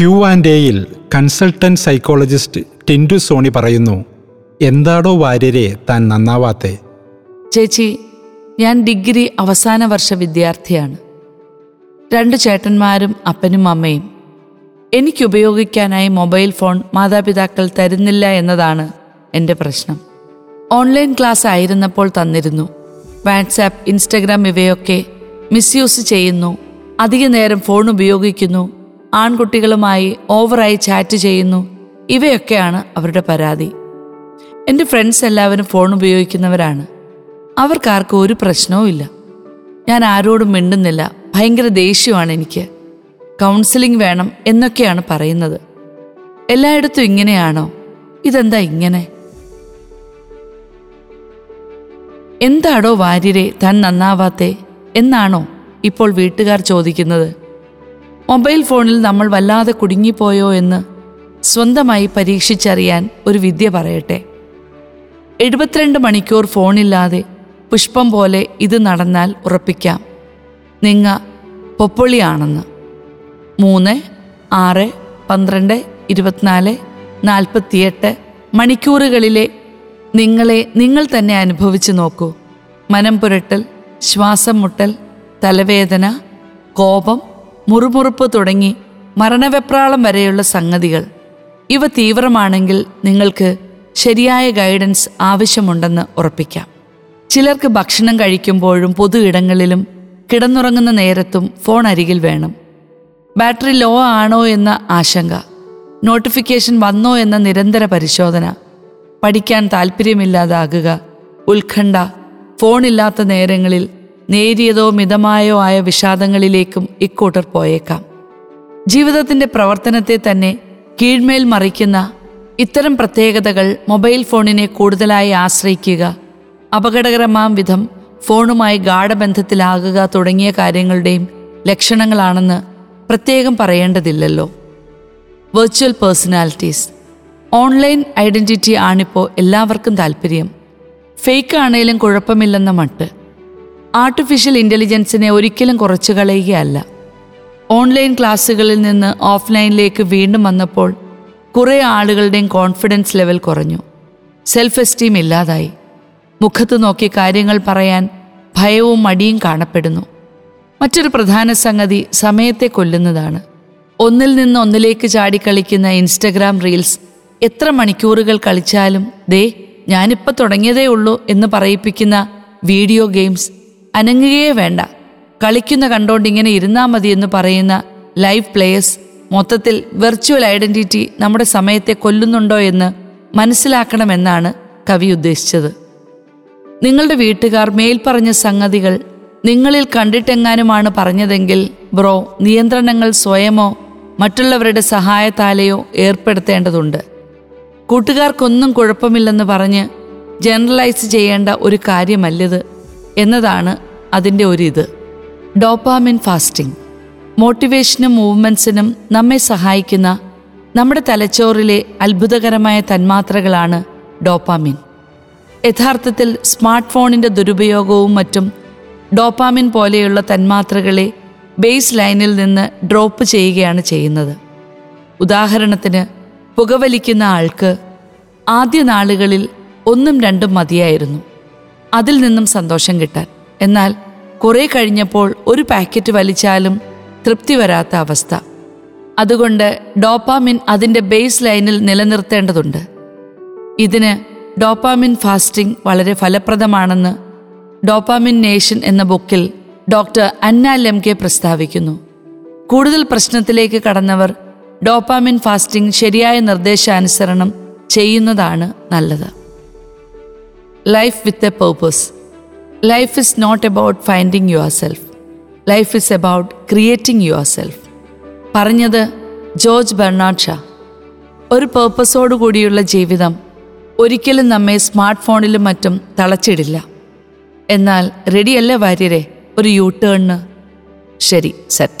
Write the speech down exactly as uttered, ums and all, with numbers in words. Q and എയിൽ consultant psychologist Tindu Soni പറയുന്നു, എന്താടോ വാര്യരെ താൻ നന്നാവാത്തെ? ചേച്ചി, ഞാൻ ഡിഗ്രി അവസാന വർഷ വിദ്യാർത്ഥിയാണ്. രണ്ട് ചേട്ടന്മാരും അപ്പനും അമ്മയും. എനിക്കുപയോഗിക്കാനായി മൊബൈൽ ഫോൺ മാതാപിതാക്കൾ തരുന്നില്ല എന്നതാണ് എൻ്റെ പ്രശ്നം. ഓൺലൈൻ ക്ലാസ് ആയിരുന്നപ്പോൾ തന്നിരുന്നു. വാട്സാപ്പ്, ഇൻസ്റ്റഗ്രാം ഇവയൊക്കെ മിസ്യൂസ് ചെയ്യുന്നു. അധിക നേരം ഫോൺ ഉപയോഗിക്കുന്നു. ആൺകുട്ടികളുമായി ഓവറായി ചാറ്റ് ചെയ്യുന്നു. ഇവയൊക്കെയാണ് അവരുടെ പരാതി. എൻ്റെ ഫ്രണ്ട്സ് എല്ലാവരും ഫോൺ ഉപയോഗിക്കുന്നവരാണ്. അവർക്കാർക്കും ഒരു പ്രശ്നവും ഇല്ല. ഞാൻ ആരോടും മിണ്ടുന്നില്ല. ഭയങ്കര ദേഷ്യമാണ് എനിക്ക്. കൗൺസിലിംഗ് വേണം എന്നൊക്കെയാണ് പറയുന്നത്. എല്ലായിടത്തും ഇങ്ങനെയാണോ? ഇതെന്താ ഇങ്ങനെ? എന്താടോ വാര്യരെ താൻ നന്നാവാത്തെ എന്നാണോ ഇപ്പോൾ വീട്ടുകാർ ചോദിക്കുന്നത്? മൊബൈൽ ഫോണിൽ നമ്മൾ വല്ലാതെ കുടുങ്ങിപ്പോയോ എന്ന് സ്വന്തമായി പരീക്ഷിച്ചറിയാൻ ഒരു വിദ്യ പറയട്ടെ. എഴുപത്തിരണ്ട് മണിക്കൂർ ഫോണില്ലാതെ പുഷ്പം പോലെ ഇത് നടന്നാൽ ഉറപ്പിക്കാം നിങ്ങ പൊപ്പൊളിയാണെന്ന്. മൂന്ന് ആറ് പന്ത്രണ്ട് ഇരുപത്തിനാല് നാൽപ്പത്തിയെട്ട് മണിക്കൂറുകളിലെ നിങ്ങളെ നിങ്ങൾ തന്നെ അനുഭവിച്ചു നോക്കൂ. മനം പുരട്ടൽ, ശ്വാസം മുട്ടൽ, തലവേദന, കോപം, മുറുമുറുപ്പ് തുടങ്ങി മരണവെപ്രാളം വരെയുള്ള സംഗതികൾ. ഇവ തീവ്രമാണെങ്കിൽ നിങ്ങൾക്ക് ശരിയായ ഗൈഡൻസ് ആവശ്യമുണ്ടെന്ന് ഉറപ്പിക്കാം. ചിലർക്ക് ഭക്ഷണം കഴിക്കുമ്പോഴും പൊതു ഇടങ്ങളിലും കിടന്നുറങ്ങുന്ന നേരത്തും ഫോൺ അരികിൽ വേണം. ബാറ്ററി ലോ ആണോ എന്ന ആശങ്ക, നോട്ടിഫിക്കേഷൻ വന്നോ എന്ന നിരന്തര പരിശോധന, പഠിക്കാൻ താല്പര്യമില്ലാതാകുക, ഉത്കണ്ഠ, ഫോണില്ലാത്ത നേരങ്ങളിൽ നേരിയതോ മിതമായോ ആയ വിഷാദങ്ങളിലേക്കും ഇക്കൂട്ടർ പോയേക്കാം. ജീവിതത്തിൻ്റെ പ്രവർത്തനത്തെ തന്നെ കീഴ്മേൽ മറിക്കുന്ന ഇത്തരം പ്രത്യേകതകൾ മൊബൈൽ ഫോണിനെ കൂടുതലായി ആശ്രയിക്കുക, അപകടകരമാം വിധം ഫോണുമായി ഗാഢബന്ധത്തിലാകുക തുടങ്ങിയ കാര്യങ്ങളുടെയും ലക്ഷണങ്ങളാണെന്ന് പ്രത്യേകം പറയേണ്ടതില്ലല്ലോ. വെർച്വൽ പേഴ്സണാലിറ്റീസ്, ഓൺലൈൻ ഐഡൻറ്റിറ്റി ആണിപ്പോൾ എല്ലാവർക്കും താല്പര്യം. ഫേക്ക് ആണേലും കുഴപ്പമില്ലെന്ന മട്ട്. ആർട്ടിഫിഷ്യൽ ഇൻ്റലിജൻസിനെ ഒരിക്കലും കുറച്ചു കളയുകയല്ല. ഓൺലൈൻ ക്ലാസ്സുകളിൽ നിന്ന് ഓഫ്ലൈനിലേക്ക് വീണ്ടും വന്നപ്പോൾ കുറേ ആളുകളുടെയും കോൺഫിഡൻസ് ലെവൽ കുറഞ്ഞു. സെൽഫ് എസ്റ്റീം ഇല്ലാതായി. മുഖത്ത് നോക്കി കാര്യങ്ങൾ പറയാൻ ഭയവും മടിയും കാണപ്പെടുന്നു. മറ്റൊരു പ്രധാന സംഗതി സമയത്തെ കൊല്ലുന്നതാണ്. ഒന്നിൽ നിന്ന് ഒന്നിലേക്ക് ചാടിക്കളിക്കുന്ന ഇൻസ്റ്റഗ്രാം റീൽസ് എത്ര മണിക്കൂറുകൾ കളിച്ചാലും ദേ ഞാനിപ്പോൾ തുടങ്ങിയതേ ഉള്ളൂ എന്ന് പറയിപ്പിക്കുന്ന വീഡിയോ ഗെയിംസ്, അനങ്ങുകയേ വേണ്ട, കളിക്കുന്ന കണ്ടോണ്ട് ഇങ്ങനെ ഇരുന്നാൽ മതിയെന്ന് പറയുന്ന ലൈവ് പ്ലേയേഴ്സ്. മൊത്തത്തിൽ വെർച്വൽ ഐഡൻറ്റിറ്റി നമ്മുടെ സമയത്തെ കൊല്ലുന്നുണ്ടോ എന്ന് മനസ്സിലാക്കണമെന്നാണ് കവി ഉദ്ദേശിച്ചത്. നിങ്ങളുടെ വീട്ടുകാർ മേൽപ്പറഞ്ഞ സംഗതികൾ നിങ്ങളിൽ കണ്ടിട്ടെങ്ങാനുമാണ് പറഞ്ഞതെങ്കിൽ ബ്രോ, നിയന്ത്രണങ്ങൾ സ്വയമോ മറ്റുള്ളവരുടെ സഹായത്താലെയോ ഏർപ്പെടുത്തേണ്ടതുണ്ട്. കൂട്ടുകാർക്കൊന്നും കുഴപ്പമില്ലെന്ന് പറഞ്ഞ് ജനറലൈസ് ചെയ്യേണ്ട ഒരു കാര്യമല്ലിത് എന്നതാണ് അതിൻ്റെ ഒരിത്. ഡോപാമിൻ ഫാസ്റ്റിംഗ്, മോട്ടിവേഷനും മൂവ്മെൻറ്റ്സിനും നമ്മെ സഹായിക്കുന്ന നമ്മുടെ തലച്ചോറിലെ അത്ഭുതകരമായ തന്മാത്രകളാണ് ഡോപാമിൻ. യഥാർത്ഥത്തിൽ സ്മാർട്ട് ഫോണിൻ്റെ ദുരുപയോഗവും മറ്റും ഡോപാമിൻ പോലെയുള്ള തന്മാത്രകളെ ബേസ് ലൈനിൽ നിന്ന് ഡ്രോപ്പ് ചെയ്യുകയാണ് ചെയ്യുന്നത്. ഉദാഹരണത്തിന്, പുകവലിക്കുന്ന ആൾക്ക് ആദ്യ നാളുകളിൽ ഒന്നും രണ്ടും മതിയായിരുന്നു അതിൽ നിന്നും സന്തോഷം കിട്ടാൻ. എന്നാൽ കുറേ കഴിഞ്ഞപ്പോൾ ഒരു പാക്കറ്റ് വലിച്ചാലും തൃപ്തി വരാത്ത അവസ്ഥ. അതുകൊണ്ട് ഡോപാമിൻ അതിൻ്റെ ബേസ് ലൈനിൽ നിലനിർത്തേണ്ടതുണ്ട്. ഇതിന് ഡോപാമിൻ ഫാസ്റ്റിംഗ് വളരെ ഫലപ്രദമാണെന്ന് ഡോപാമിൻ നേഷൻ എന്ന ബുക്കിൽ ഡോക്ടർ അന്ന എം. കെ. പ്രസ്താവിക്കുന്നു. കൂടുതൽ പ്രശ്നത്തിലേക്ക് കടന്നവർ ഡോപാമിൻ ഫാസ്റ്റിംഗ് ശരിയായ നിർദ്ദേശാനുസരണം ചെയ്യുന്നതാണ് നല്ലത്. Life with a purpose. Life is not about finding yourself, life is about creating yourself. പറഞ്ഞത് ജോർജ് ബെർണാഡ് ഷാ. ഒരു പേർപ്പസോടു കൂടിയുള്ള ജീവിതം ഒരിക്കലും നമ്മെ സ്മാർട്ട് ഫോണിലും മറ്റും തളച്ചിടില്ല. എന്നാൽ റെഡിയല്ലേ വാര്യരെ ഒരു യൂ ടേണിന്? ശരി, സെറ്റ്.